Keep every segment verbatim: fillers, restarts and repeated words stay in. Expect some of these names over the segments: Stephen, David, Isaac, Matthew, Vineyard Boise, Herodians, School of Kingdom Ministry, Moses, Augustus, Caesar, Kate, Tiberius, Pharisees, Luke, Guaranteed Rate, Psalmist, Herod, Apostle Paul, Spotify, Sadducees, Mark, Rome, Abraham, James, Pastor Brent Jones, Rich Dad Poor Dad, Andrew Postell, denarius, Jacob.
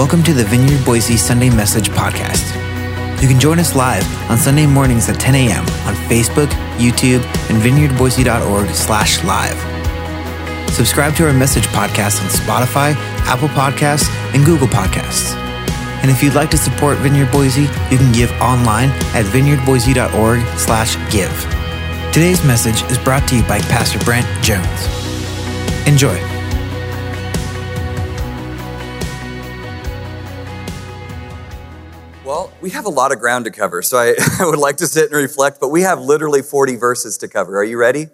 Welcome to the Vineyard Boise Sunday Message Podcast. You can join us live on Sunday mornings at ten a.m. on Facebook, YouTube, and vineyardboise.org slash live. Subscribe to our message podcast on Spotify, Apple Podcasts, and Google Podcasts. And if you'd like to support Vineyard Boise, you can give online at vineyardboise.org slash give. Today's message is brought to you by Pastor Brent Jones. Enjoy. Well, we have a lot of ground to cover, so I, I would like to sit and reflect, but we have literally forty verses to cover. Are you ready?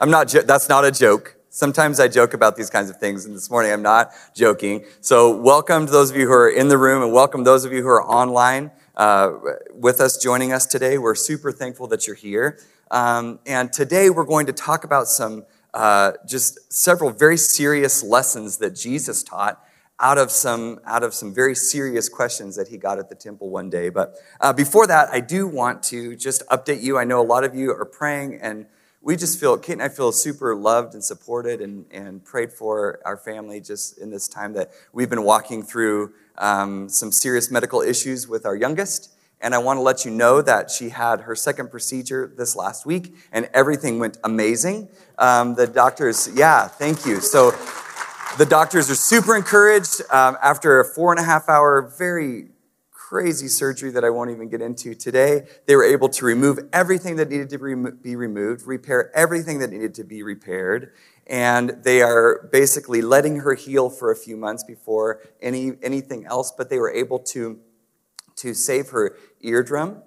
I'm not, jo- that's not a joke. Sometimes I joke about these kinds of things, and this morning I'm not joking. So welcome to those of you who are in the room, and welcome those of you who are online uh, with us, joining us today. We're super thankful that you're here. Um, and today we're going to talk about some, uh, just several very serious lessons that Jesus taught out of some out of some very serious questions that he got at the temple one day. But uh, before that, I do want to just update you. I know a lot of you are praying, and we just feel, Kate and I feel super loved and supported and, and prayed for our family just in this time that we've been walking through um, some serious medical issues with our youngest. And I want to let you know that she had her second procedure this last week, and everything went amazing. Um, the doctors, yeah, thank you. So... the doctors are super encouraged um, after a four and a half hour, very crazy surgery that I won't even get into today. They were able to remove everything that needed to re- be removed, repair everything that needed to be repaired. And they are basically letting her heal for a few months before any anything else. But they were able to, to save her eardrum.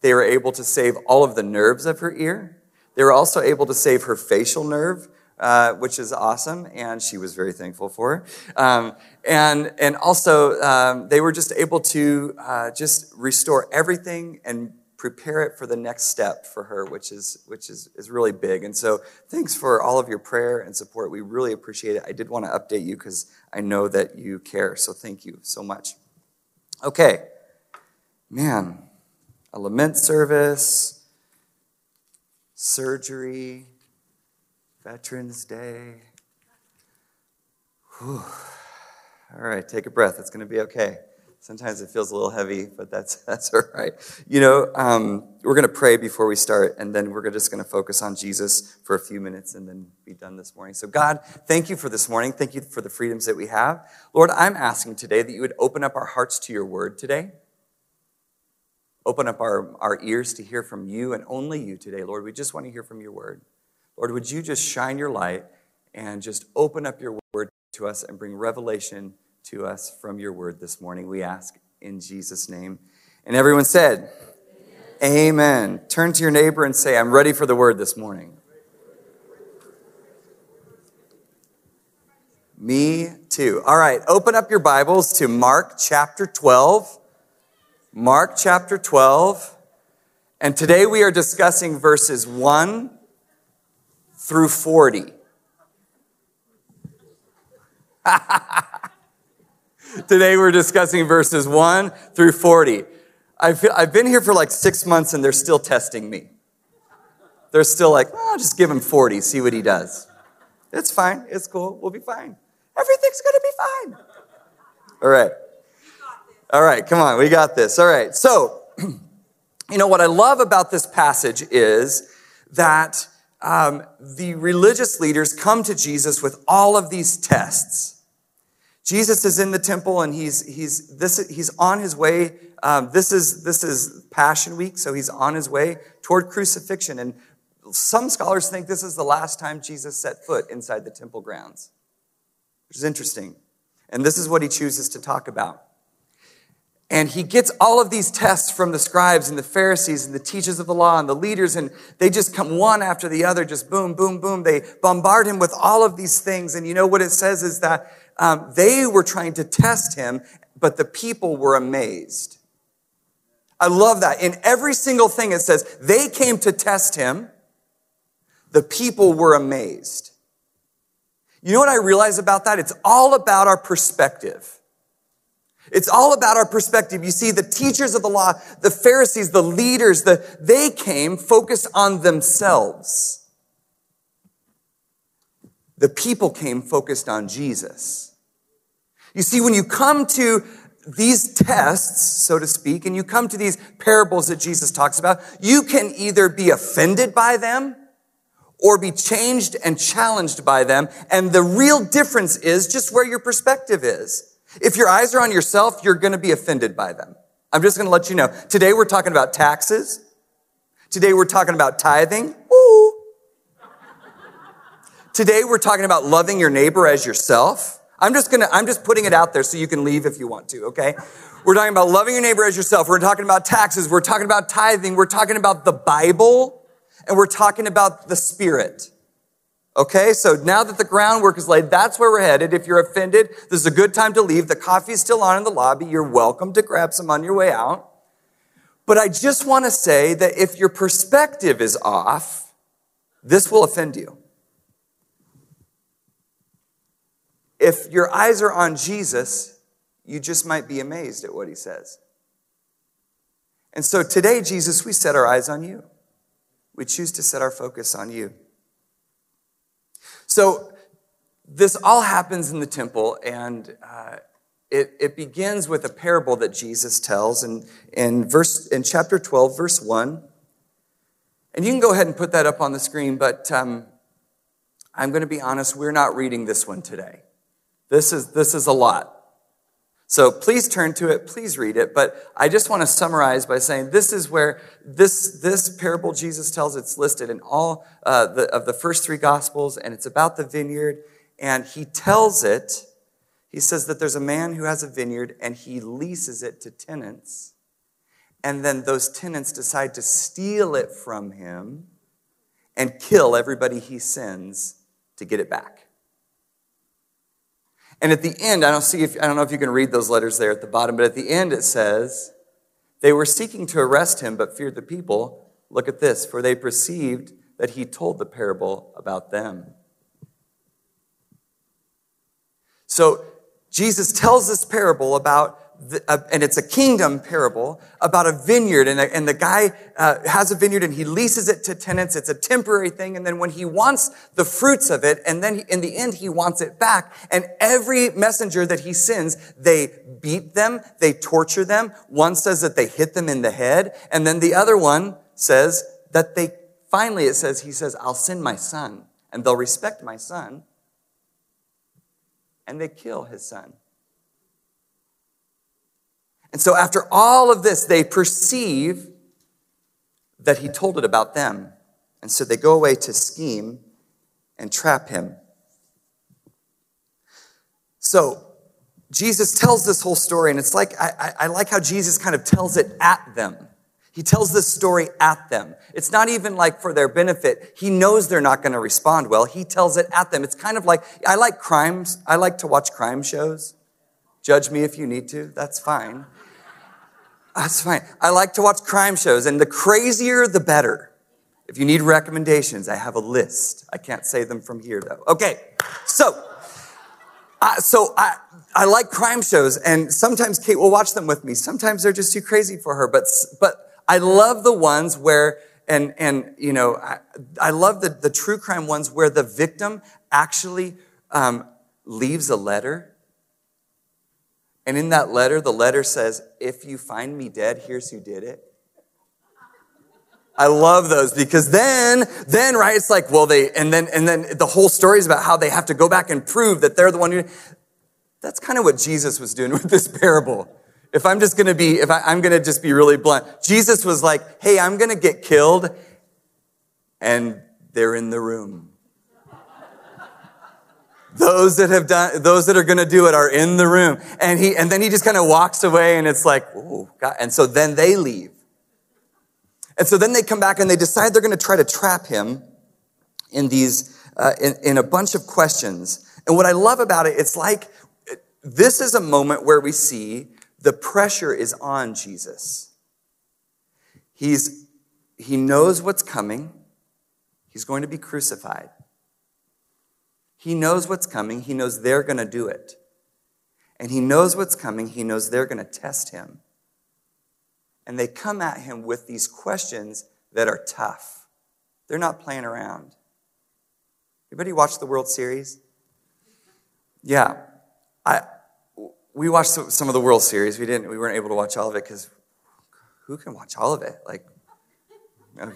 They were able to save all of the nerves of her ear. They were also able to save her facial nerve, Uh, which is awesome, and she was very thankful for. Um, and and also, um, they were just able to uh, just restore everything and prepare it for the next step for her, which is which is, is really big. And so thanks for all of your prayer and support. We really appreciate it. I did want to update you because I know that you care, so thank you so much. Okay. Man, a lament service, surgery, Veterans Day. Whew. All right, take a breath. It's going to be okay. Sometimes it feels a little heavy, but that's that's all right. You know, um, we're going to pray before we start, and then we're just going to focus on Jesus for a few minutes and then be done this morning. So God, thank you for this morning. Thank you for the freedoms that we have. Lord, I'm asking today that you would open up our hearts to your word today. Open up our, our ears to hear from you and only you today, Lord. We just want to hear from your word. Lord, would you just shine your light and just open up your word to us and bring revelation to us from your word this morning, we ask in Jesus' name. And everyone said, amen. Amen. Turn to your neighbor and say, I'm ready for the word this morning. Me too. All right, open up your Bibles to Mark chapter twelve. Mark chapter twelve. And today we are discussing verses one through forty. Today we're discussing verses one through forty. I've, I've been here for like six months and they're still testing me. They're still like, oh, just give him forty, see what he does. It's fine, it's cool, we'll be fine. Everything's gonna be fine. All right. All right, come on, we got this. All right, so, you know, what I love about this passage is that Um, the religious leaders come to Jesus with all of these tests. Jesus is in the temple, and he's he's this he's on his way. Um, this is this is Passion Week, so he's on his way toward crucifixion. And some scholars think this is the last time Jesus set foot inside the temple grounds, which is interesting. And this is what he chooses to talk about. And he gets all of these tests from the scribes and the Pharisees and the teachers of the law and the leaders, and they just come one after the other, just boom, boom, boom. They bombard him with all of these things. And you know what it says is that um, they were trying to test him, but the people were amazed. I love that. In every single thing it says, they came to test him. The people were amazed. You know what I realize about that? It's all about our perspective. It's all about our perspective. You see, the teachers of the law, the Pharisees, the leaders, the, they came focused on themselves. The people came focused on Jesus. You see, when you come to these tests, so to speak, and you come to these parables that Jesus talks about, you can either be offended by them or be changed and challenged by them. And the real difference is just where your perspective is. If your eyes are on yourself, you're going to be offended by them. I'm just going to let you know. Today we're talking about taxes. Today we're talking about tithing. Ooh. Today we're talking about loving your neighbor as yourself. I'm just going to, I'm just putting it out there so you can leave if you want to, okay? We're talking about loving your neighbor as yourself. We're talking about taxes. We're talking about tithing. We're talking about the Bible, and we're talking about the Spirit. Okay? So now that the groundwork is laid, that's where we're headed. If you're offended, this is a good time to leave. The coffee is still on in the lobby. You're welcome to grab some on your way out. But I just want to say that if your perspective is off, this will offend you. If your eyes are on Jesus, you just might be amazed at what he says. And so today, Jesus, we set our eyes on you. We choose to set our focus on you. So this all happens in the temple, and uh, it, it begins with a parable that Jesus tells in, in, verse, in chapter twelve, verse one. And you can go ahead and put that up on the screen, but um, I'm going to be honest, we're not reading this one today. This is this is a lot. So please turn to it, please read it, but I just want to summarize by saying this is where this this parable Jesus tells, it's listed in all uh, the, of the first three Gospels, and it's about the vineyard, and he tells it, he says that there's a man who has a vineyard, and he leases it to tenants, and then those tenants decide to steal it from him and kill everybody he sends to get it back. And at the end, I don't see if I don't know if you can read those letters there at the bottom, but at the end it says, they were seeking to arrest him, but feared the people. Look at this, for they perceived that he told the parable about them. So Jesus tells this parable about, the, uh, and it's a kingdom parable, about a vineyard. And, a, and the guy uh, has a vineyard and he leases it to tenants. It's a temporary thing. And then when he wants the fruits of it, and then he, in the end, he wants it back. And every messenger that he sends, they beat them. They torture them. One says that they hit them in the head. And then the other one says that they, finally it says, he says, I'll send my son and they'll respect my son. And they kill his son. And so after all of this, they perceive that he told it about them. And so they go away to scheme and trap him. So Jesus tells this whole story, and it's like, I, I like how Jesus kind of tells it at them. He tells this story at them. It's not even like for their benefit. He knows they're not going to respond well. He tells it at them. It's kind of like, I like crimes. I like to watch crime shows. Judge me if you need to. That's fine. That's fine. I like to watch crime shows, and the crazier, the better. If you need recommendations, I have a list. I can't say them from here, though. Okay, so uh, so I, I like crime shows, and sometimes Kate will watch them with me. Sometimes they're just too crazy for her, but but I love the ones where, and, and you know, I, I love the, the true crime ones where the victim actually um, leaves a letter. And in that letter, the letter says, if you find me dead, here's who did it. I love those because then, then, right, it's like, well, they, and then, and then the whole story is about how they have to go back and prove that they're the one who, that's kind of what Jesus was doing with this parable. If I'm just going to be, if I, I'm going to just be really blunt, Jesus was like, hey, I'm going to get killed. And they're in the room. Those that have done, those that are going to do it are in the room. And he, and then he just kind of walks away, and it's like, ooh, God. And so then they leave. And so then they come back and they decide they're going to try to trap him in these, uh, in, in a bunch of questions. And what I love about it, it's like, this is a moment where we see the pressure is on Jesus. He's, he knows what's coming. He's going to be crucified. He knows what's coming. He knows they're going to do it. And he knows what's coming. He knows they're going to test him. And they come at him with these questions that are tough. They're not playing around. Anybody watch the World Series? Yeah. I we watched some of the World Series. We didn't. We weren't able to watch all of it because who can watch all of it? Like,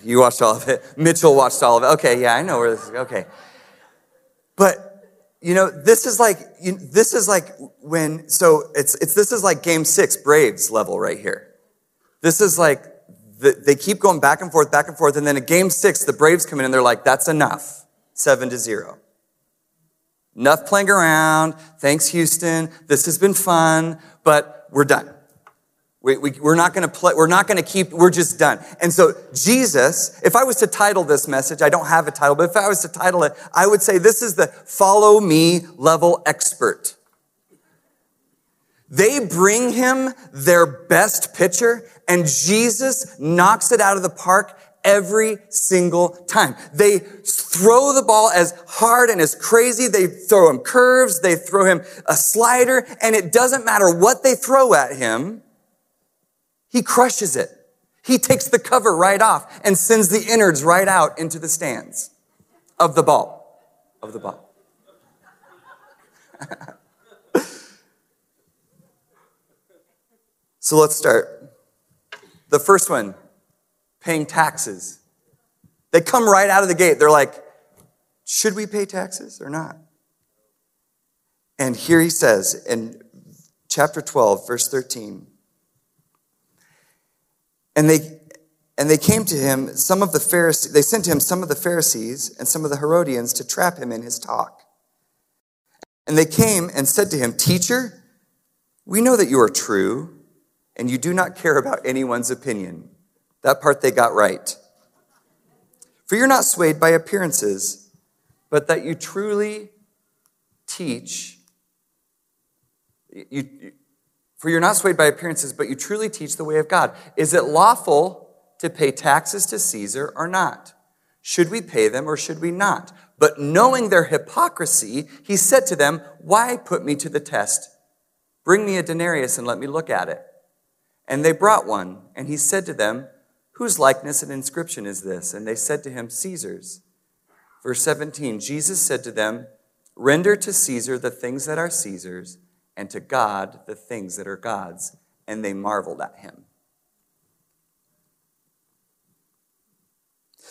you watched all of it. Mitchell watched all of it. Okay, yeah, I know where this is. Okay, but. You know, this is like you, this is like when so it's it's this is like game six Braves level right here. This is like the, they keep going back and forth, back and forth, and then at game six the Braves come in and they're like, "That's enough, seven to zero. Enough playing around. Thanks, Houston. This has been fun, but we're done. We, we we're not going to play. We're not going to keep. We're just done." And so Jesus, if I was to title this message, I don't have a title, but if I was to title it, I would say this is the follow me level expert. They bring him their best pitcher, and Jesus knocks it out of the park every single time. They throw the ball as hard and as crazy. They throw him curves. They throw him a slider, and it doesn't matter what they throw at him. He crushes it. He takes the cover right off and sends the innards right out into the stands of the ball, of the ball. So let's start. The first one, paying taxes. They come right out of the gate. They're like, should we pay taxes or not? And here he says in chapter twelve, verse thirteen, And they and they came to him, some of the Pharisees, they sent to him some of the Pharisees and some of the Herodians to trap him in his talk. And they came and said to him, "Teacher, we know that you are true and you do not care about anyone's opinion." That part they got right. "For you're not swayed by appearances, but that you truly teach, you, you For you're not swayed by appearances, but you truly teach the way of God. Is it lawful to pay taxes to Caesar or not? Should we pay them or should we not?" But knowing their hypocrisy, he said to them, "Why put me to the test? Bring me a denarius and let me look at it." And they brought one, and he said to them, "Whose likeness and inscription is this?" And they said to him, "Caesar's." Verse seventeen, Jesus said to them, "Render to Caesar the things that are Caesar's, and to God the things that are God's." And they marveled at him.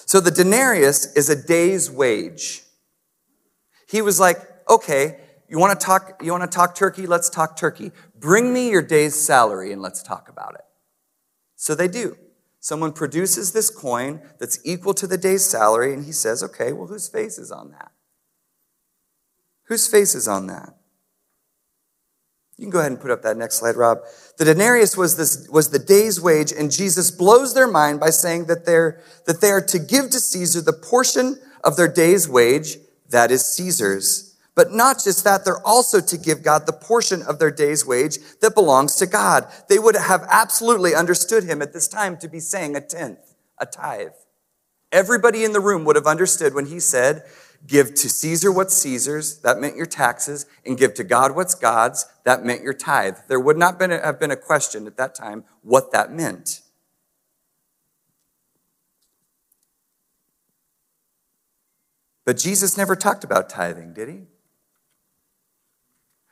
So the denarius is a day's wage. He was like, okay, you want to talk, you want to talk turkey? Let's talk turkey. Bring me your day's salary and let's talk about it. So they do. Someone produces this coin that's equal to the day's salary, and he says, okay, well, whose face is on that? Whose face is on that? You can go ahead and put up that next slide, Rob. The denarius was this was the day's wage, and Jesus blows their mind by saying that they're that they are to give to Caesar the portion of their day's wage that is Caesar's. But not just that, they're also to give God the portion of their day's wage that belongs to God. They would have absolutely understood him at this time to be saying a tenth, a tithe. Everybody in the room would have understood when he said, "Give to Caesar what's Caesar's," that meant your taxes, and give to God what's God's, that meant your tithe. There would not been a, have been a question at that time what that meant. But Jesus never talked about tithing, did he?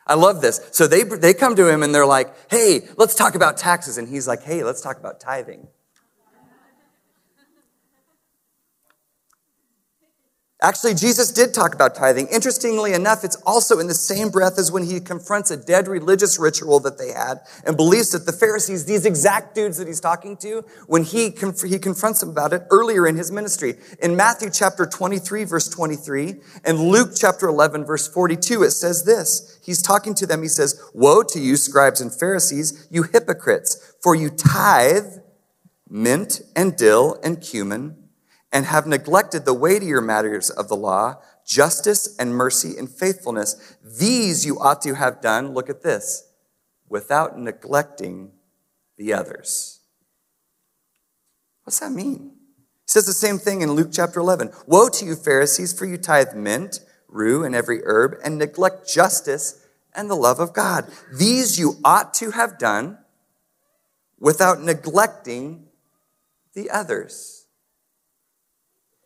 I love this. So they, they come to him and they're like, "Hey, let's talk about taxes." And he's like, "Hey, let's talk about tithing." Actually, Jesus did talk about tithing. Interestingly enough, it's also in the same breath as when he confronts a dead religious ritual that they had and believes that the Pharisees, these exact dudes that he's talking to, when he conf- he confronts them about it earlier in his ministry. In Matthew chapter twenty-three, verse twenty-three, and Luke chapter eleven, verse forty-two, it says this. He's talking to them. He says, "Woe to you, scribes and Pharisees, you hypocrites, for you tithe mint and dill and cumin, and have neglected the weightier matters of the law, justice and mercy and faithfulness. These you ought to have done," look at this, "without neglecting the others." What's that mean? He says the same thing in Luke chapter eleven. "Woe to you, Pharisees, for you tithe mint, rue, and every herb, and neglect justice and the love of God. These you ought to have done without neglecting the others."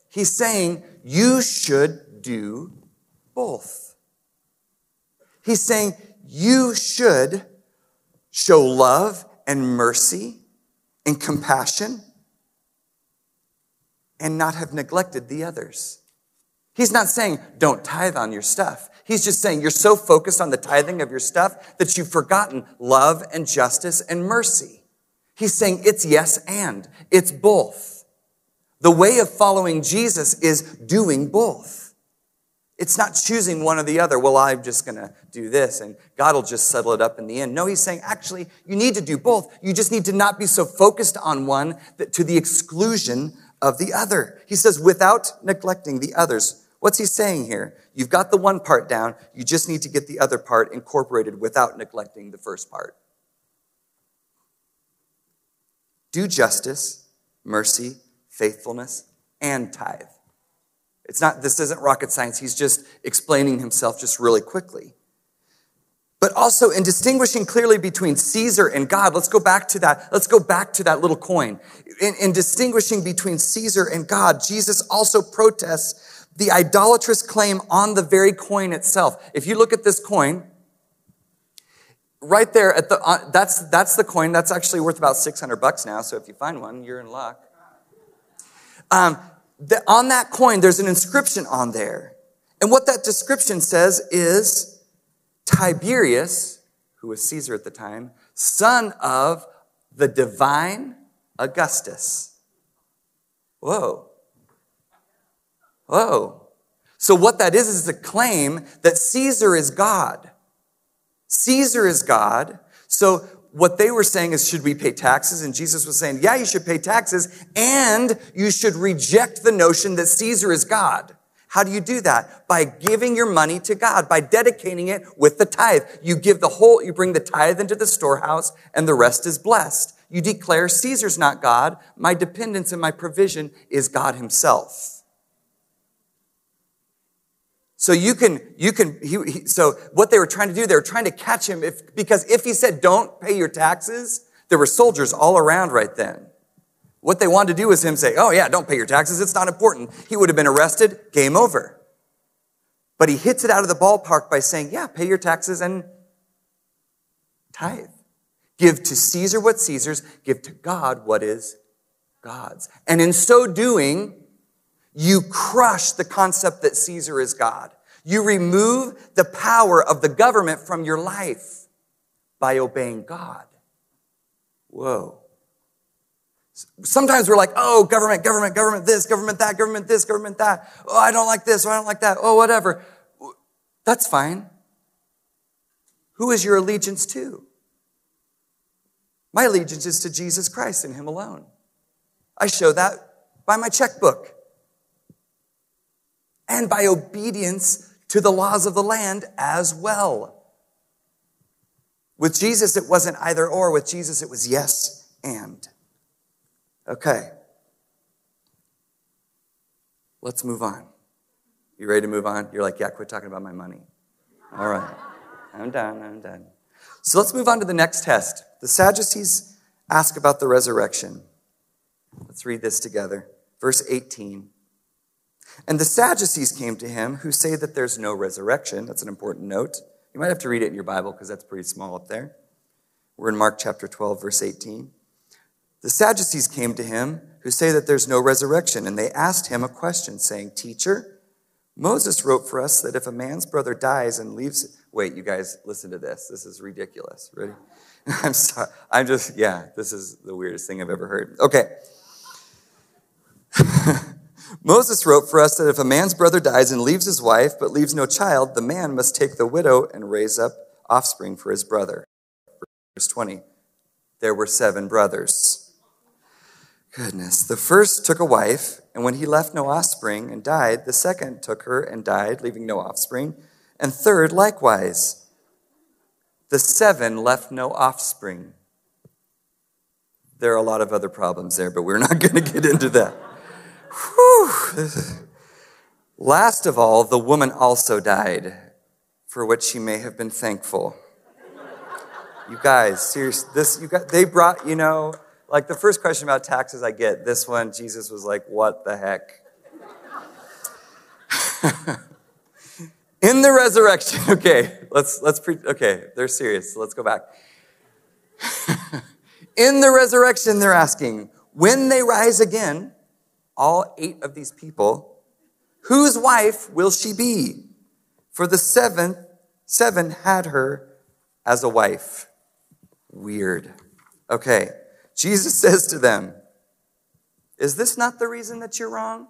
He's saying you should do both. He's saying you should show love and mercy and compassion and not have neglected the others. He's not saying don't tithe on your stuff. He's just saying you're so focused on the tithing of your stuff that you've forgotten love and justice and mercy. He's saying it's yes and, it's both. The way of following Jesus is doing both. It's not choosing one or the other. Well, I'm just going to do this and God will just settle it up in the end. No, he's saying, actually, you need to do both. You just need to not be so focused on one that to the exclusion of the other. He says, without neglecting the others. What's he saying here? You've got the one part down. You just need to get the other part incorporated without neglecting the first part. Do justice, mercy, faithfulness, and tithe. It's not, this isn't rocket science. He's just explaining himself just really quickly. But also in distinguishing clearly between Caesar and God, let's go back to that. Let's go back to that little coin. In, in distinguishing between Caesar and God, Jesus also protests the idolatrous claim on the very coin itself. If you look at this coin, right there at the uh, that's that's the coin. That's actually worth about six hundred bucks now. So if you find one, you're in luck. Um, the, on that coin, there's an inscription on there. And what that description says is, Tiberius, who was Caesar at the time, son of the divine Augustus. Whoa. Whoa. So what that is, is a claim that Caesar is God. Caesar is God. So what they were saying is, should we pay taxes? And Jesus was saying, yeah, you should pay taxes, and you should reject the notion that Caesar is God. How do you do that? By giving your money to God, by dedicating it with the tithe. You give the whole, you bring the tithe into the storehouse, and the rest is blessed. You declare Caesar's not God. My dependence and my provision is God himself. So you can, you can, he, he, so what they were trying to do, they were trying to catch him if, because if he said, don't pay your taxes, there were soldiers all around right then. What they wanted to do was him say, oh yeah, don't pay your taxes, it's not important. He would have been arrested, game over. But he hits it out of the ballpark by saying, yeah, pay your taxes and tithe. Give to Caesar what Caesar's, give to God what is God's. And in so doing, you crush the concept that Caesar is God. You remove the power of the government from your life by obeying God. Whoa. Sometimes we're like, oh, government, government, government, this, government, that, government, this, government, that. Oh, I don't like this. Oh, I don't like that. Oh, whatever. That's fine. Who is your allegiance to? My allegiance is to Jesus Christ and him alone. I show that by my checkbook and by obedience to the laws of the land as well. With Jesus, it wasn't either or. With Jesus, it was yes and. Okay, let's move on. You ready to move on? You're like, yeah, quit talking about my money. All right, I'm done, I'm done. So let's move on to the next test. The Sadducees ask about the resurrection. Let's read this together. Verse eighteen. And the Sadducees came to him who say that there's no resurrection. That's an important note. You might have to read it in your Bible because that's pretty small up there. We're in Mark chapter twelve, verse eighteen. The Sadducees came to him who say that there's no resurrection, and they asked him a question saying, teacher, Moses wrote for us that if a man's brother dies and leaves, wait, you guys, listen to this. This is ridiculous. Ready? I'm sorry. I'm just, yeah, this is the weirdest thing I've ever heard. Okay. Moses wrote for us that if a man's brother dies and leaves his wife but leaves no child, the man must take the widow and raise up offspring for his brother. Verse twenty, there were seven brothers. Goodness. The first took a wife, and when he left no offspring and died, the second took her and died, leaving no offspring, and third likewise. The seven left no offspring. There are a lot of other problems there, but we're not going to get into that. Whew. Last of all, the woman also died, for which she may have been thankful. You guys, seriously, this, you got, they brought, you know, like the first question about taxes I get, this one, Jesus was like, what the heck? In the resurrection, okay, let's, let's pre- okay, they're serious, so let's go back. In the resurrection, they're asking, when they rise again, all eight of these people, whose wife will she be? For the seventh, seven had her as a wife. Weird. Okay. Jesus says to them, is this not the reason that you're wrong?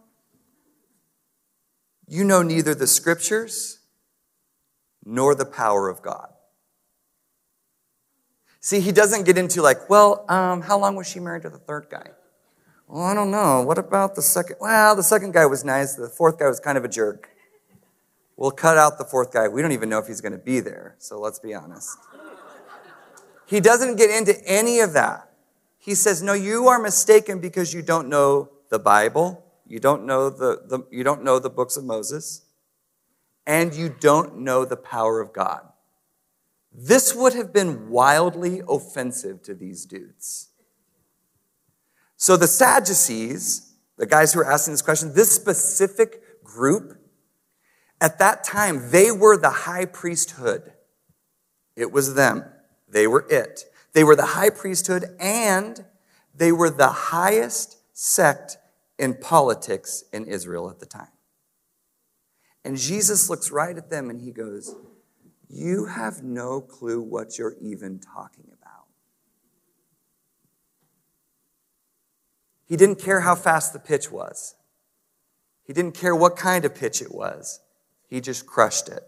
You know neither the scriptures nor the power of God. See, he doesn't get into like, well, um, how long was she married to the third guy? Well, I don't know. What about the second? Well, the second guy was nice. The fourth guy was kind of a jerk. We'll cut out the fourth guy. We don't even know if he's going to be there. So let's be honest. He doesn't get into any of that. He says, no, you are mistaken because you don't know the Bible. You don't know the, the you don't know the books of Moses. And you don't know the power of God. This would have been wildly offensive to these dudes. So the Sadducees, the guys who are asking this question, this specific group, at that time, they were the high priesthood. It was them. They were it. They were the high priesthood, and they were the highest sect in politics in Israel at the time. And Jesus looks right at them, and he goes, you have no clue what you're even talking about. He didn't care how fast the pitch was. He didn't care what kind of pitch it was. He just crushed it.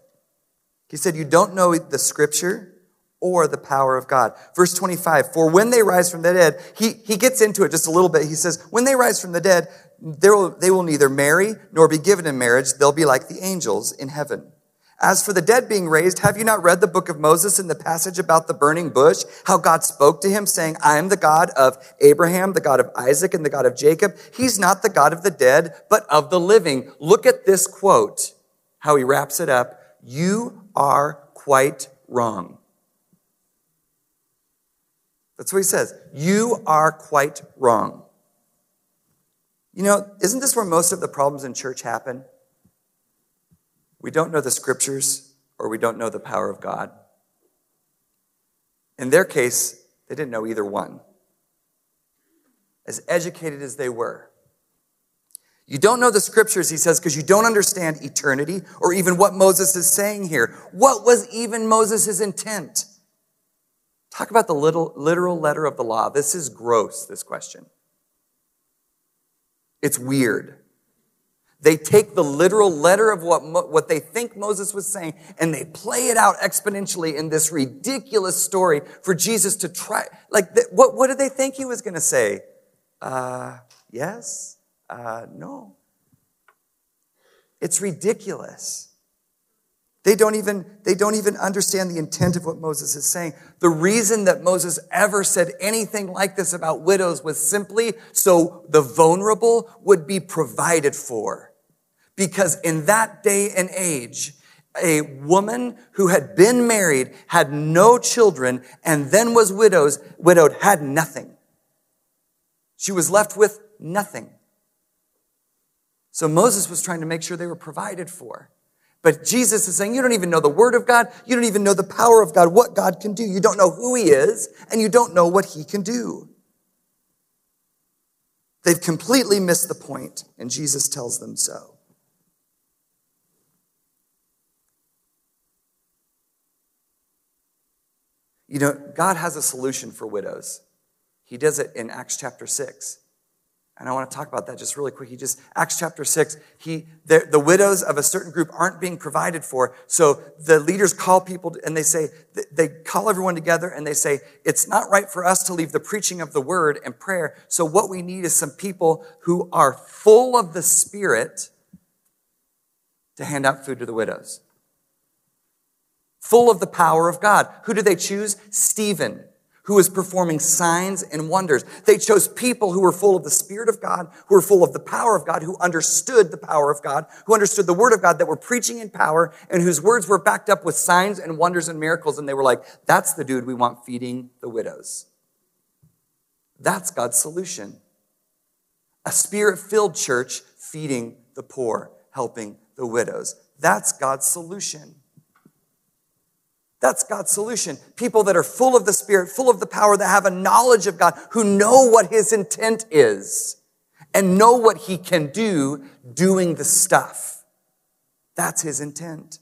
He said, you don't know the scripture or the power of God. Verse twenty-five, for when they rise from the dead, he, he gets into it just a little bit. He says, when they rise from the dead, they will, they will neither marry nor be given in marriage. They'll be like the angels in heaven. As for the dead being raised, have you not read the book of Moses in the passage about the burning bush, how God spoke to him saying, I am the God of Abraham, the God of Isaac, and the God of Jacob. He's not the God of the dead, but of the living. Look at this quote, how he wraps it up. You are quite wrong. That's what he says. You are quite wrong. You know, isn't this where most of the problems in church happen? We don't know the scriptures, or we don't know the power of God. In their case, they didn't know either one. As educated as they were. You don't know the scriptures, he says, because you don't understand eternity, or even what Moses is saying here. What was even Moses' intent? Talk about the little, literal letter of the law. This is gross, this question. It's weird. They take the literal letter of what, Mo- what they think Moses was saying, and they play it out exponentially in this ridiculous story for Jesus to try. Like, th- what, what did they think he was going to say? Uh, yes? Uh, no. It's ridiculous. They don't even, they don't even understand the intent of what Moses is saying. The reason that Moses ever said anything like this about widows was simply so the vulnerable would be provided for. Because in that day and age, a woman who had been married, had no children, and then was widows, widowed, had nothing. She was left with nothing. So Moses was trying to make sure they were provided for. But Jesus is saying, you don't even know the word of God. You don't even know the power of God, what God can do. You don't know who he is, and you don't know what he can do. They've completely missed the point, and Jesus tells them so. You know, God has a solution for widows. He does it in Acts chapter six. And I want to talk about that just really quick. He just, Acts chapter six, he, the, the widows of a certain group aren't being provided for. So the leaders call people and they say, they call everyone together and they say, it's not right for us to leave the preaching of the word and prayer. So what we need is some people who are full of the Spirit to hand out food to the widows. Full of the power of God. Who do they choose? Stephen, who was performing signs and wonders. They chose people who were full of the Spirit of God, who were full of the power of God, who understood the power of God, who understood the Word of God, that were preaching in power, and whose words were backed up with signs and wonders and miracles. And they were like, that's the dude we want feeding the widows. That's God's solution. A Spirit-filled church feeding the poor, helping the widows. That's God's solution. That's God's solution. People that are full of the Spirit, full of the power, that have a knowledge of God, who know what his intent is and know what he can do doing the stuff. That's his intent.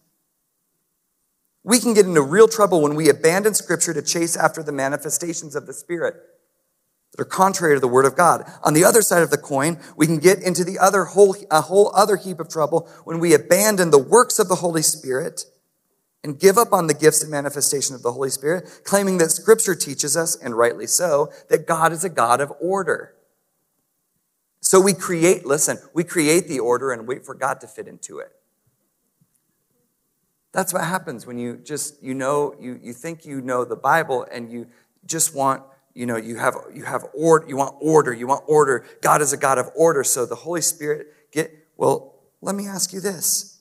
We can get into real trouble when we abandon Scripture to chase after the manifestations of the Spirit that are contrary to the Word of God. On the other side of the coin, we can get into the other whole, a whole other heap of trouble when we abandon the works of the Holy Spirit and give up on the gifts and manifestation of the Holy Spirit, claiming that Scripture teaches us, and rightly so, that God is a God of order. So we create, listen, we create the order and wait for God to fit into it. That's what happens when you just, you know, you, you think you know the Bible and you just want, you know, you have, you have order, you want order, you want order. God is a God of order. So the Holy Spirit get, well, let me ask you this.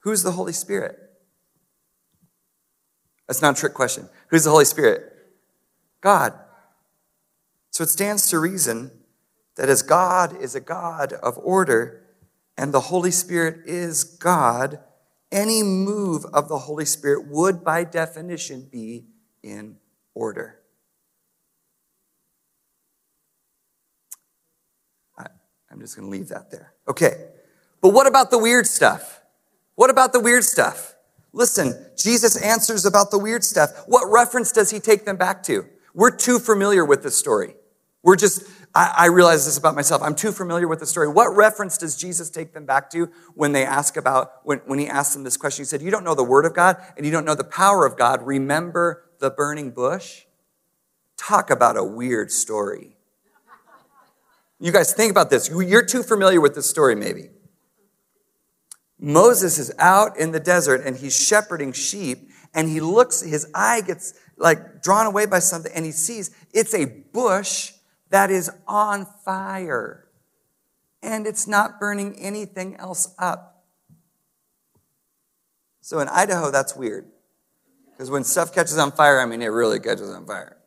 Who's the Holy Spirit? That's not a trick question. Who's the Holy Spirit? God. So it stands to reason that as God is a God of order and the Holy Spirit is God, any move of the Holy Spirit would by definition be in order. I, I'm just going to leave that there. Okay. But what about the weird stuff? What about the weird stuff? Listen, Jesus answers about the weird stuff. What reference does he take them back to? We're too familiar with this story. We're just, I, I realize this about myself. I'm too familiar with the story. What reference does Jesus take them back to when they ask about, when, when he asked them this question? He said, you don't know the word of God and you don't know the power of God. Remember the burning bush? Talk about a weird story. You guys think about this. You're too familiar with this story maybe. Moses is out in the desert and he's shepherding sheep and he looks, his eye gets like drawn away by something and he sees it's a bush that is on fire and it's not burning anything else up. So in Idaho, that's weird because when stuff catches on fire, I mean, it really catches on fire.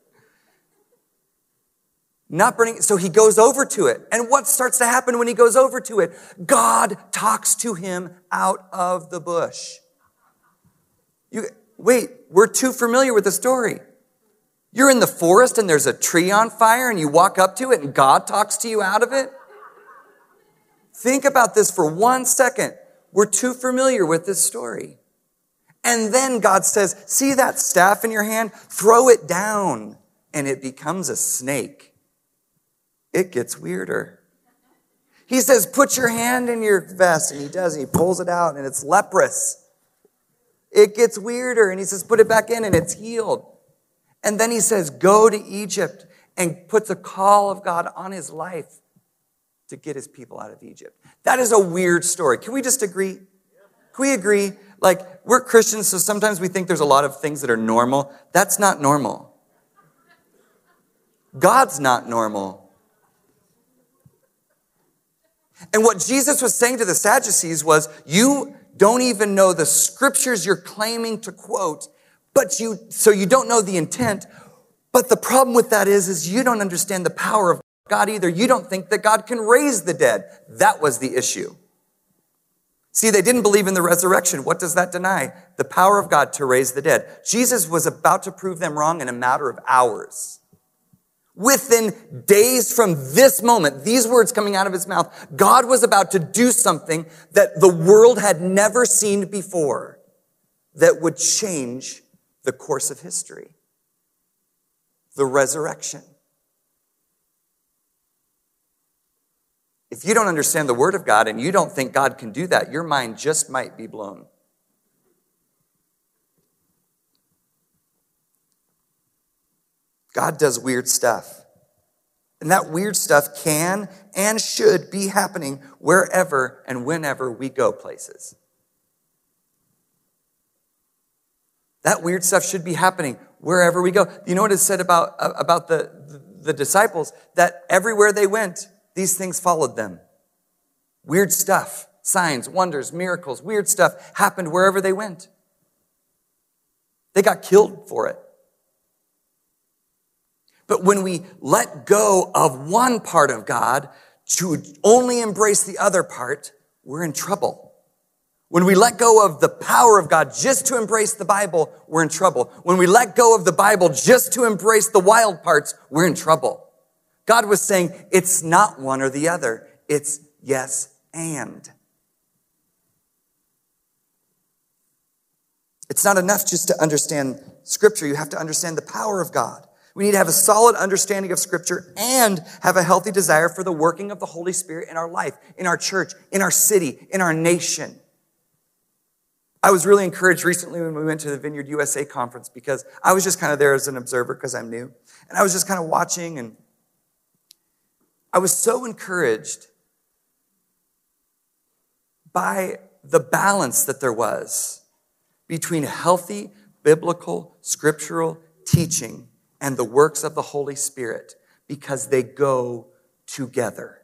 Not burning. So he goes over to it. And what starts to happen when he goes over to it? God talks to him out of the bush. You wait, we're too familiar with the story. You're in the forest and there's a tree on fire and you walk up to it and God talks to you out of it. Think about this for one second. We're too familiar with this story. And then God says, see that staff in your hand? Throw it down. And it becomes a snake. It gets weirder. He says, put your hand in your vest. And he does, and he pulls it out, and it's leprous. It gets weirder. And he says, put it back in, and it's healed. And then he says, go to Egypt, and puts the call of God on his life to get his people out of Egypt. That is a weird story. Can we just agree? Can we agree? Like, we're Christians, so sometimes we think there's a lot of things that are normal. That's not normal. God's not normal. And what Jesus was saying to the Sadducees was, you don't even know the scriptures you're claiming to quote, but you, so you don't know the intent. But the problem with that is, is you don't understand the power of God either. You don't think that God can raise the dead. That was the issue. See, they didn't believe in the resurrection. What does that deny? The power of God to raise the dead. Jesus was about to prove them wrong in a matter of hours. Within days from this moment, these words coming out of his mouth, God was about to do something that the world had never seen before that would change the course of history. The resurrection. If you don't understand the word of God and you don't think God can do that, your mind just might be blown. God does weird stuff. And that weird stuff can and should be happening wherever and whenever we go places. That weird stuff should be happening wherever we go. You know what is said about, about the, the, the disciples? That everywhere they went, these things followed them. Weird stuff, signs, wonders, miracles, weird stuff happened wherever they went. They got killed for it. But when we let go of one part of God to only embrace the other part, we're in trouble. When we let go of the power of God just to embrace the Bible, we're in trouble. When we let go of the Bible just to embrace the wild parts, we're in trouble. God was saying, it's not one or the other. It's yes and. It's not enough just to understand Scripture. You have to understand the power of God. We need to have a solid understanding of Scripture and have a healthy desire for the working of the Holy Spirit in our life, in our church, in our city, in our nation. I was really encouraged recently when we went to the Vineyard U S A conference because I was just kind of there as an observer because I'm new. And I was just kind of watching, and I was so encouraged by the balance that there was between healthy, biblical, scriptural teaching and the works of the Holy Spirit, because they go together.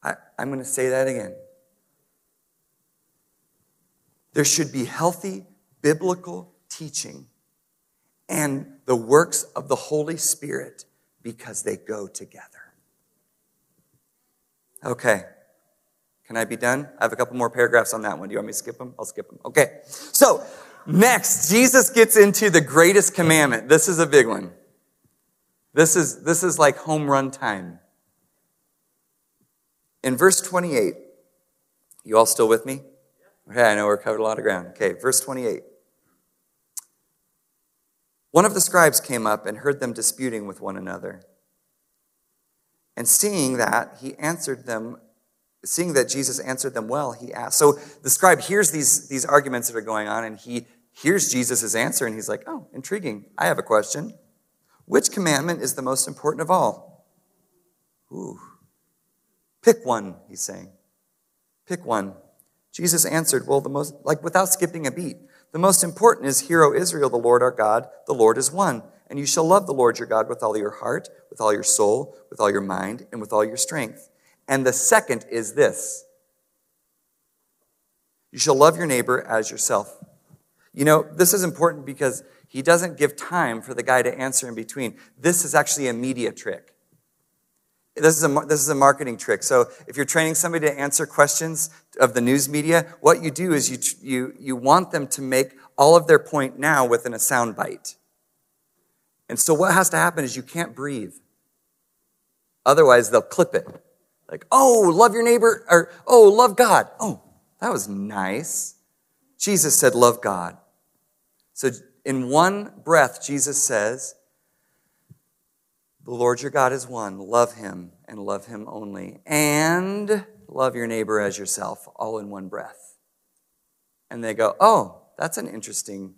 I, I'm going to say that again. There should be healthy biblical teaching and the works of the Holy Spirit, because they go together. Okay. Can I be done? I have a couple more paragraphs on that one. Do you want me to skip them? I'll skip them. Okay. So next, Jesus gets into the greatest commandment. This is a big one. This is, this is like home run time. In verse twenty-eight, you all still with me? Okay, I know we're covered a lot of ground. Okay, verse twenty-eight. One of the scribes came up and heard them disputing with one another. And seeing that, he answered them Seeing that Jesus answered them well, he asked. So the scribe hears these, these arguments that are going on, and he hears Jesus' answer, and he's like, oh, intriguing. I have a question. Which commandment is the most important of all? Ooh. Pick one, he's saying. Pick one. Jesus answered, well, the most, like without skipping a beat, the most important is, hear, O Israel, the Lord our God, the Lord is one. And you shall love the Lord your God with all your heart, with all your soul, with all your mind, and with all your strength. And the second is this. You shall love your neighbor as yourself. You know, this is important because he doesn't give time for the guy to answer in between. This is actually a media trick. This is a, this is a marketing trick. So if you're training somebody to answer questions of the news media, what you do is you, you, you want them to make all of their point now within a sound bite. And so what has to happen is you can't breathe. Otherwise, they'll clip it. Like, oh, love your neighbor, or, oh, love God. Oh, that was nice. Jesus said, love God. So in one breath, Jesus says, the Lord your God is one. Love him and love him only. And love your neighbor as yourself, all in one breath. And they go, oh, that's an interesting,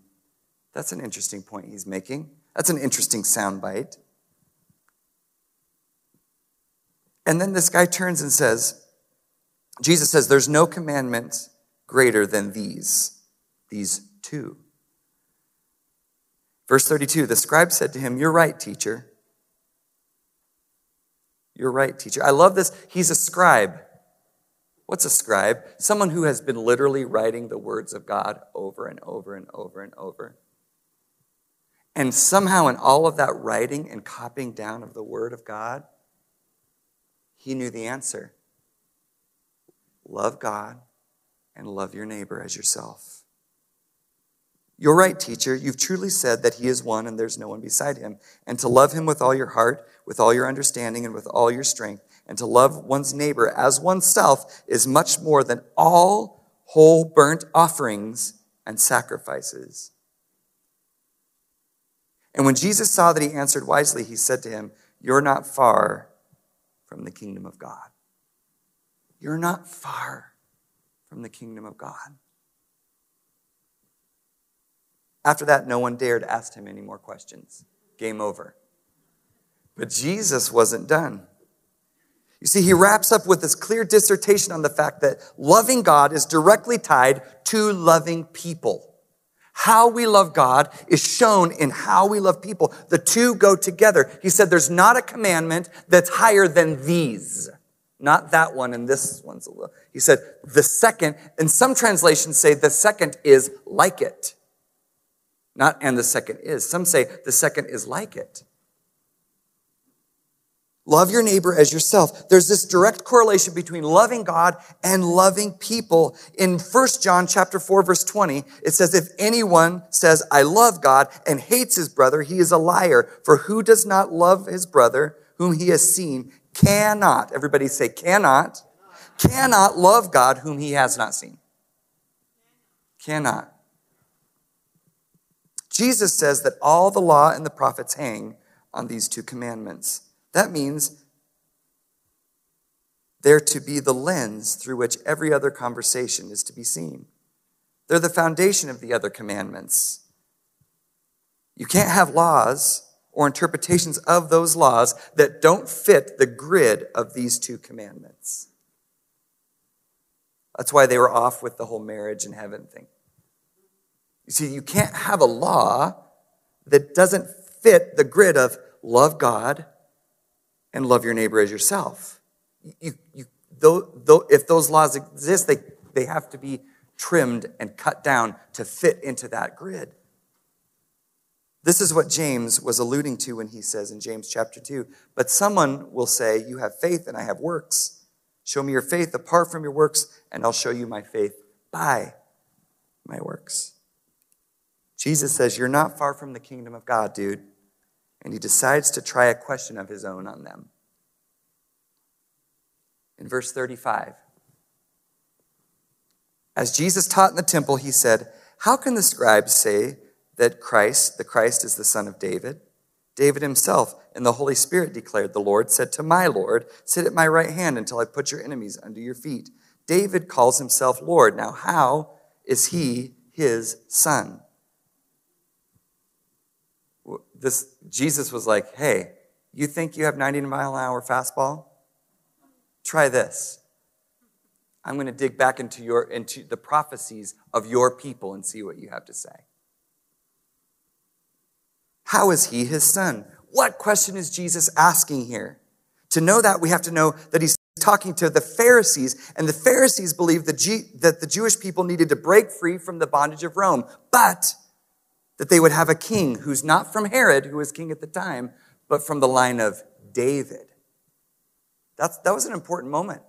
that's an interesting point he's making. That's an interesting soundbite. And then this guy turns and says, Jesus says, there's no commandment greater than these, these two. Verse thirty-two, the scribe said to him, you're right, teacher. You're right, teacher. I love this. He's a scribe. What's a scribe? Someone who has been literally writing the words of God over and over and over and over. And somehow in all of that writing and copying down of the word of God, he knew the answer. Love God and love your neighbor as yourself. You're right, teacher. You've truly said that he is one and there's no one beside him. And to love him with all your heart, with all your understanding, and with all your strength, and to love one's neighbor as oneself is much more than all whole burnt offerings and sacrifices. And when Jesus saw that he answered wisely, he said to him, you're not far from the kingdom of God. You're not far from the kingdom of God. After that, no one dared ask him any more questions. Game over. But Jesus wasn't done. You see, he wraps up with this clear dissertation on the fact that loving God is directly tied to loving people. How we love God is shown in how we love people. The two go together. He said there's not a commandment that's higher than these. Not that one and this one's a little. He said the second, and some translations say the second is like it. Not and the second is. Some say the second is like it. Love your neighbor as yourself. There's this direct correlation between loving God and loving people. In First John chapter four, verse twenty, it says, if anyone says, I love God and hates his brother, he is a liar. For who does not love his brother whom he has seen cannot, everybody say cannot, cannot love God whom he has not seen. Cannot. Jesus says that all the law and the prophets hang on these two commandments. That means they're to be the lens through which every other conversation is to be seen. They're the foundation of the other commandments. You can't have laws or interpretations of those laws that don't fit the grid of these two commandments. That's why they were off with the whole marriage and heaven thing. You see, you can't have a law that doesn't fit the grid of love God and love your neighbor as yourself. You, you, though, though, if those laws exist, they, they have to be trimmed and cut down to fit into that grid. This is what James was alluding to when he says in James chapter two, but someone will say, you have faith and I have works. Show me your faith apart from your works, and I'll show you my faith by my works. Jesus says, you're not far from the kingdom of God, dude. And he decides to try a question of his own on them. In verse thirty-five, as Jesus taught in the temple, he said, how can the scribes say that Christ, the Christ is the son of David? David himself and the Holy Spirit declared, the Lord said to my Lord, sit at my right hand until I put your enemies under your feet. David calls himself Lord. Now, how is he his son? This Jesus was like, hey, you think you have ninety mile an hour fastball? Try this. I'm going to dig back into your into the prophecies of your people and see what you have to say. How is he his son? What question is Jesus asking here? To know that, we have to know that he's talking to the Pharisees, and the Pharisees believed that, G, that the Jewish people needed to break free from the bondage of Rome, but that they would have a king who's not from Herod, who was king at the time, but from the line of David. That's, that was an important moment.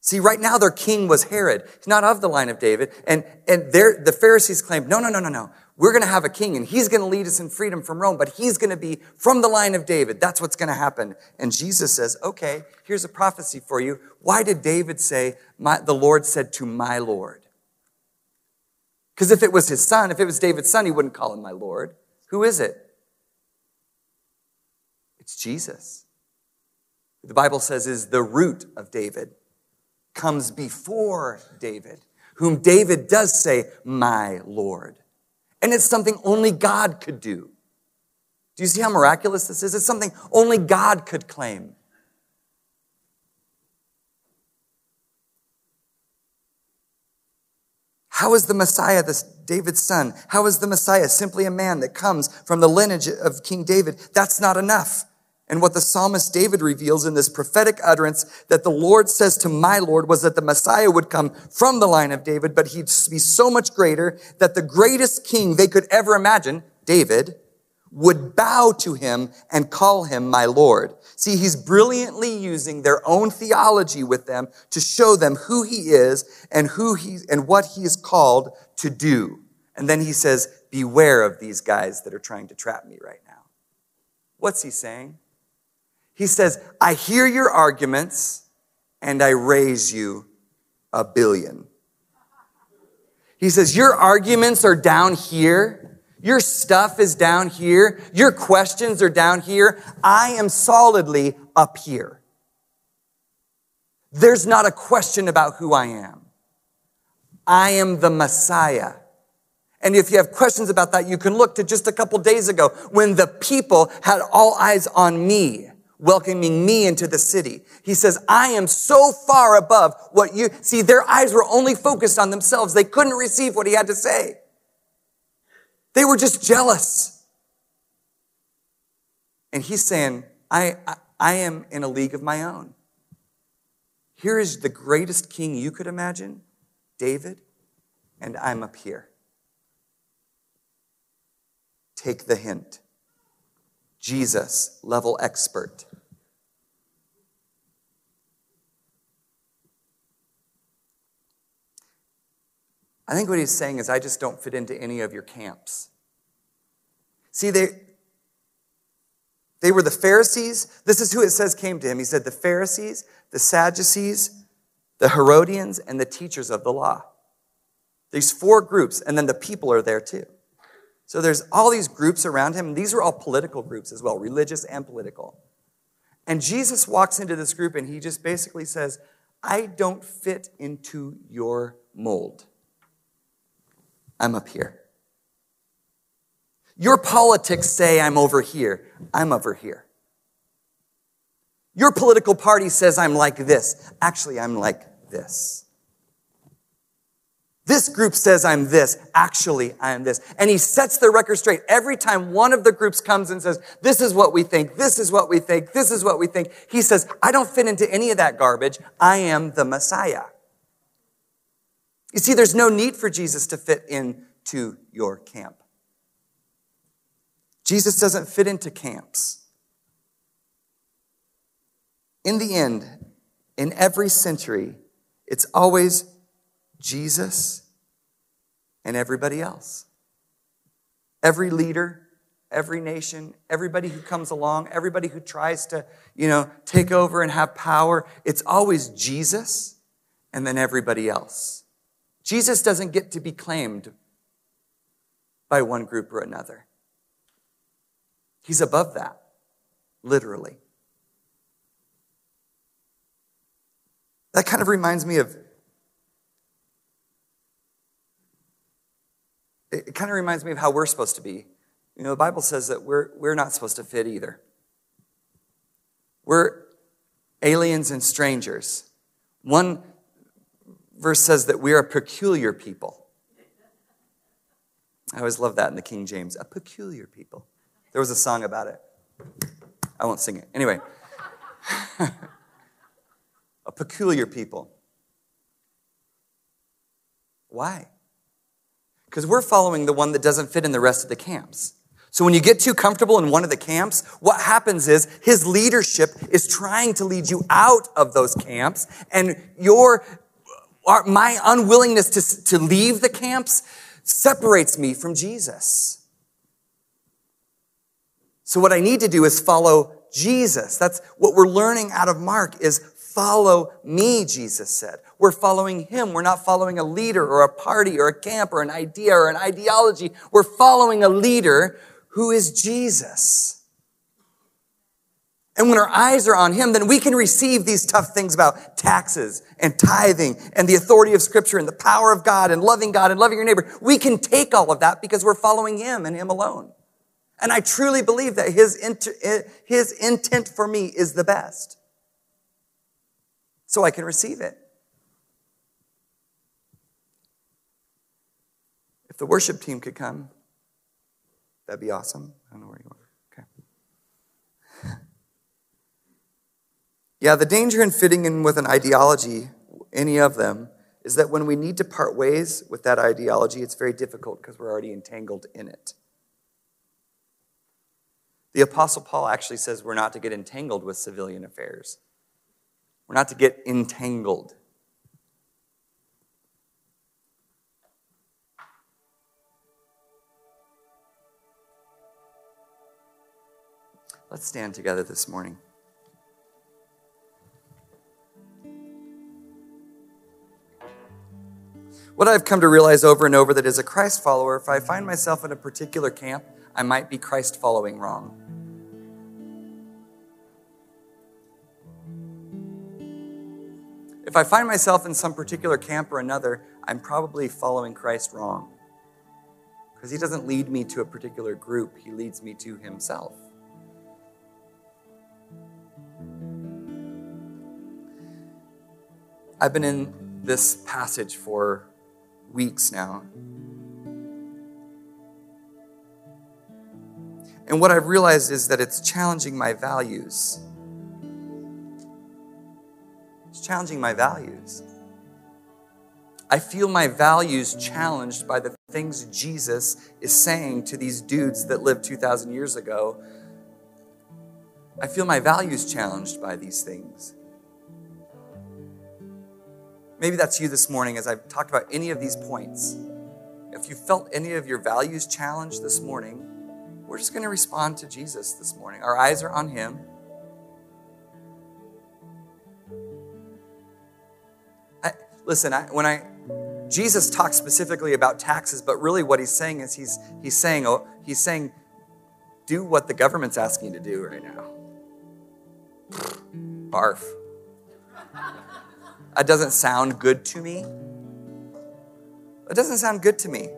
See, right now their king was Herod. He's not of the line of David. And, and the Pharisees claimed, no, no, no, no, no. We're going to have a king, and he's going to lead us in freedom from Rome, but he's going to be from the line of David. That's what's going to happen. And Jesus says, okay, here's a prophecy for you. Why did David say, my, the Lord said to my Lord? Because if it was his son, if it was David's son, he wouldn't call him my Lord. Who is it? It's Jesus. The Bible says is the root of David, comes before David, whom David does say, my Lord. And it's something only God could do. Do you see how miraculous this is? It's something only God could claim. How is the Messiah, this David's son, how is the Messiah simply a man that comes from the lineage of King David? That's not enough. And what the psalmist David reveals in this prophetic utterance that the Lord says to my Lord was that the Messiah would come from the line of David, but he'd be so much greater that the greatest king they could ever imagine, David, would bow to him and call him my Lord. See, he's brilliantly using their own theology with them to show them who he is and who he and what he is called to do. And then he says, beware of these guys that are trying to trap me right now. What's he saying? He says, I hear your arguments and I raise you a billion. He says, your arguments are down here. Your stuff is down here. Your questions are down here. I am solidly up here. There's not a question about who I am. I am the Messiah. And if you have questions about that, you can look to just a couple days ago when the people had all eyes on me, welcoming me into the city. He says, I am so far above what you... See, their eyes were only focused on themselves. They couldn't receive what he had to say. They were just jealous. And he's saying, I, I, I am in a league of my own. Here is the greatest king you could imagine, David, and I'm up here. Take the hint. Jesus level expert. I think what he's saying is, I just don't fit into any of your camps. See, they, they were the Pharisees. This is who it says came to him. He said the Pharisees, the Sadducees, the Herodians, and the teachers of the law. These four groups, and then the people are there too. So there's all these groups around him, and these were all political groups as well, religious and political. And Jesus walks into this group, and he just basically says, I don't fit into your mold. I'm up here. Your politics say I'm over here. I'm over here. Your political party says I'm like this. Actually, I'm like this. This group says I'm this. Actually, I am this. And he sets the record straight. Every time one of the groups comes and says, this is what we think, this is what we think, this is what we think, he says, I don't fit into any of that garbage. I am the Messiah. You see, there's no need for Jesus to fit into your camp. Jesus doesn't fit into camps. In the end, in every century, it's always Jesus and everybody else. Every leader, every nation, everybody who comes along, everybody who tries to, you know, take over and have power, it's always Jesus and then everybody else. Jesus doesn't get to be claimed by one group or another. He's above that, literally. That kind of reminds me of, it kind of reminds me of how we're supposed to be. You know, the Bible says that we're, we're not supposed to fit either. We're aliens and strangers. One verse says that we are a peculiar people. I always love that in the King James, a peculiar people. There was a song about it. I won't sing it. Anyway, a peculiar people. Why? Because we're following the one that doesn't fit in the rest of the camps. So when you get too comfortable in one of the camps, what happens is his leadership is trying to lead you out of those camps, and your Our, my unwillingness to, to leave the camps separates me from Jesus. So what I need to do is follow Jesus. That's what we're learning out of Mark is follow me, Jesus said. We're following him. We're not following a leader or a party or a camp or an idea or an ideology. We're following a leader who is Jesus. And when our eyes are on him, then we can receive these tough things about taxes and tithing and the authority of Scripture and the power of God and loving God and loving your neighbor. We can take all of that because we're following him and him alone. And I truly believe that his inter- his intent for me is the best. So I can receive it. If the worship team could come, that'd be awesome. I don't know where you are. Yeah, the danger in fitting in with an ideology, any of them, is that when we need to part ways with that ideology, it's very difficult because we're already entangled in it. The Apostle Paul actually says we're not to get entangled with civilian affairs. We're not to get entangled. Let's stand together this morning. What I've come to realize over and over that as a Christ follower, if I find myself in a particular camp, I might be Christ following wrong. If I find myself in some particular camp or another, I'm probably following Christ wrong. Because he doesn't lead me to a particular group, he leads me to himself. I've been in this passage for weeks now. And what I've realized is that it's challenging my values. It's challenging my values. I feel my values challenged by the things Jesus is saying to these dudes that lived two thousand years ago I feel my values challenged by these things. Maybe that's you this morning as I've talked about any of these points. If you felt any of your values challenged this morning, we're just going to respond to Jesus this morning. Our eyes are on him. I, listen, I, when I, Jesus talks specifically about taxes, but really what he's saying is he's he's saying, oh, he's saying, do what the government's asking you to do right now. Barf. That doesn't sound good to me. It doesn't sound good to me.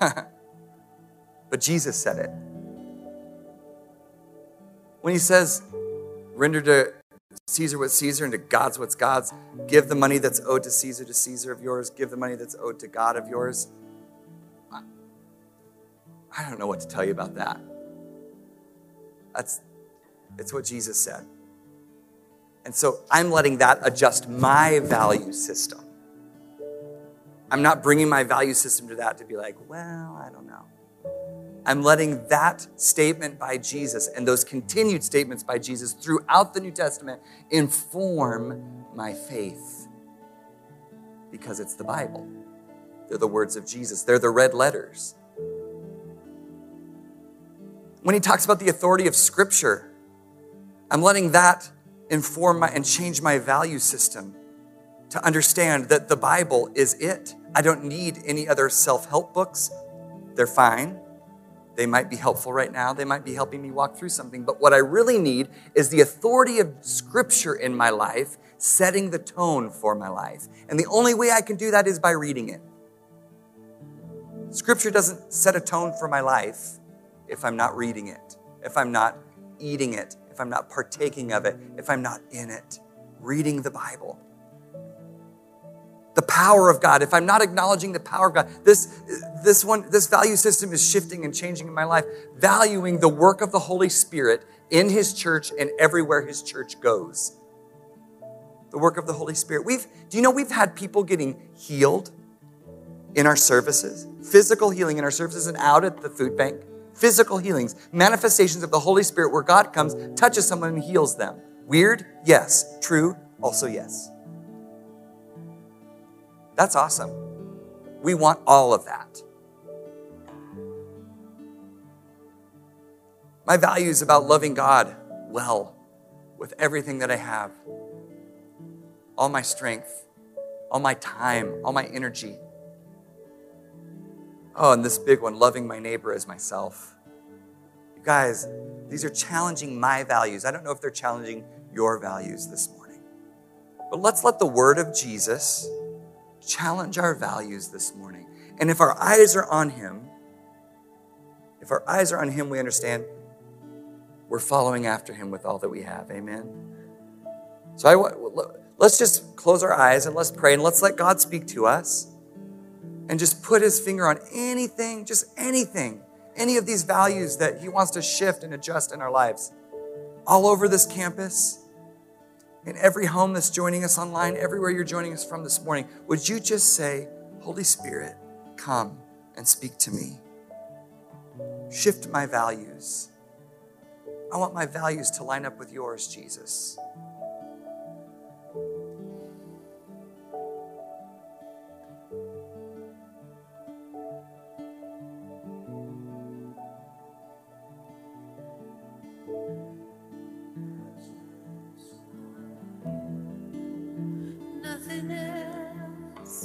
But Jesus said it. When he says, render to Caesar what's Caesar and to God's what's God's, give the money that's owed to Caesar to Caesar of yours, give the money that's owed to God of yours. I don't know what to tell you about that. That's, it's what Jesus said. And so I'm letting that adjust my value system. I'm not bringing my value system to that to be like, well, I don't know. I'm letting that statement by Jesus and those continued statements by Jesus throughout the New Testament inform my faith because it's the Bible. They're the words of Jesus. They're the red letters. When he talks about the authority of Scripture, I'm letting that inform my, and change my value system to understand that the Bible is it. I don't need any other self-help books. They're fine. They might be helpful right now. They might be helping me walk through something. But what I really need is the authority of Scripture in my life, setting the tone for my life. And the only way I can do that is by reading it. Scripture doesn't set a tone for my life if I'm not reading it, if I'm not eating it, if I'm not partaking of it, if I'm not in it, reading the Bible. The power of God, if I'm not acknowledging the power of God, this this one, this value system is shifting and changing in my life, valuing the work of the Holy Spirit in his church and everywhere his church goes. The work of the Holy Spirit. We've, do you know we've had people getting healed in our services? Physical healing in our services and out at the food bank. Physical healings, manifestations of the Holy Spirit where God comes, touches someone and heals them. Weird? Yes. True? Also yes. That's awesome. We want all of that. My value is about loving God well with everything that I have. All my strength, all my time, all my energy. Oh, and this big one, loving my neighbor as myself. You guys, these are challenging my values. I don't know if they're challenging your values this morning. But let's let the word of Jesus challenge our values this morning. And if our eyes are on him, if our eyes are on him, we understand we're following after him with all that we have. Amen? So I, let's just close our eyes and let's pray and let's let God speak to us. And just put his finger on anything, just anything, any of these values that he wants to shift and adjust in our lives. All over this campus, in every home that's joining us online, everywhere you're joining us from this morning, would you just say, Holy Spirit, come and speak to me. Shift my values. I want my values to line up with yours, Jesus. Nothing else,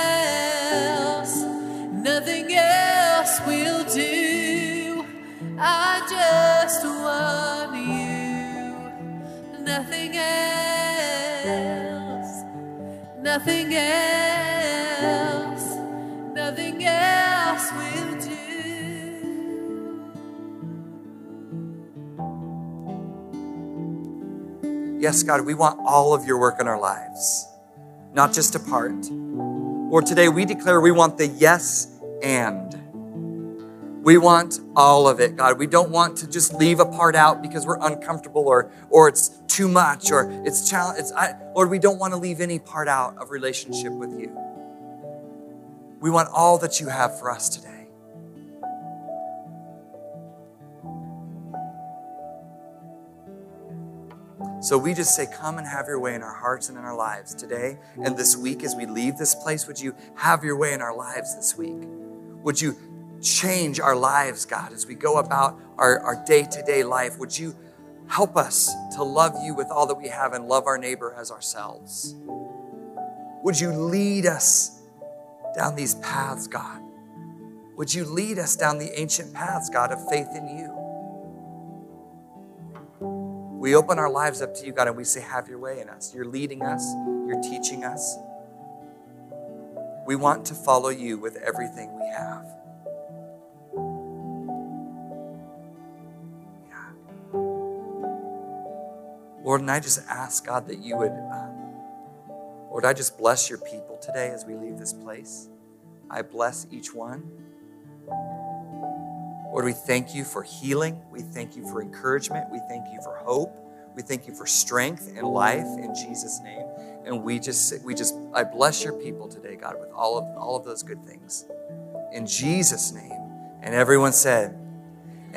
Nothing else will do. I just want you. Nothing else. Nothing else. Nothing else will do. Yes, God, we want all of your work in our lives, not just a part. Lord, today we declare we want the yes and. We want all of it, God. We don't want to just leave a part out because we're uncomfortable or or it's too much or it's challenge. It's, I, Lord, we don't want to leave any part out of relationship with you. We want all that you have for us today. So we just say, come and have your way in our hearts and in our lives today and this week as we leave this place. Would you have your way in our lives this week? Would you change our lives, God, as we go about our, our day-to-day life? Would you help us to love you with all that we have and love our neighbor as ourselves? Would you lead us down these paths, God? Would you lead us down the ancient paths, God, of faith in you? We open our lives up to you, God, and we say, have your way in us. You're leading us. You're teaching us. We want to follow you with everything we have. Lord, and I just ask, God, that you would, um, Lord, I just bless your people today as we leave this place. I bless each one. Lord, we thank you for healing. We thank you for encouragement. We thank you for hope. We thank you for strength and life in Jesus' name. And we just, we just, I bless your people today, God, with all of, all of those good things. In Jesus' name. And everyone said,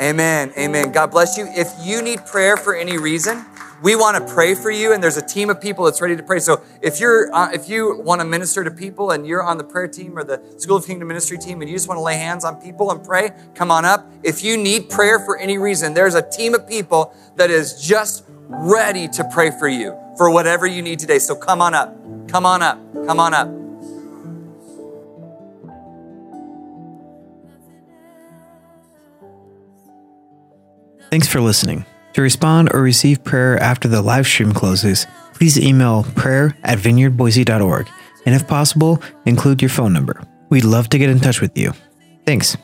amen, amen. God bless you. If you need prayer for any reason, we want to pray for you, and there's a team of people that's ready to pray. So if you're uh, if you want to minister to people and you're on the prayer team or the School of Kingdom Ministry team and you just want to lay hands on people and pray, come on up. If you need prayer for any reason, there's a team of people that is just ready to pray for you for whatever you need today. So come on up, come on up, come on up. Thanks for listening. To respond or receive prayer after the live stream closes, please email prayer at vineyard boise dot org, and if possible, include your phone number. We'd love to get in touch with you. Thanks.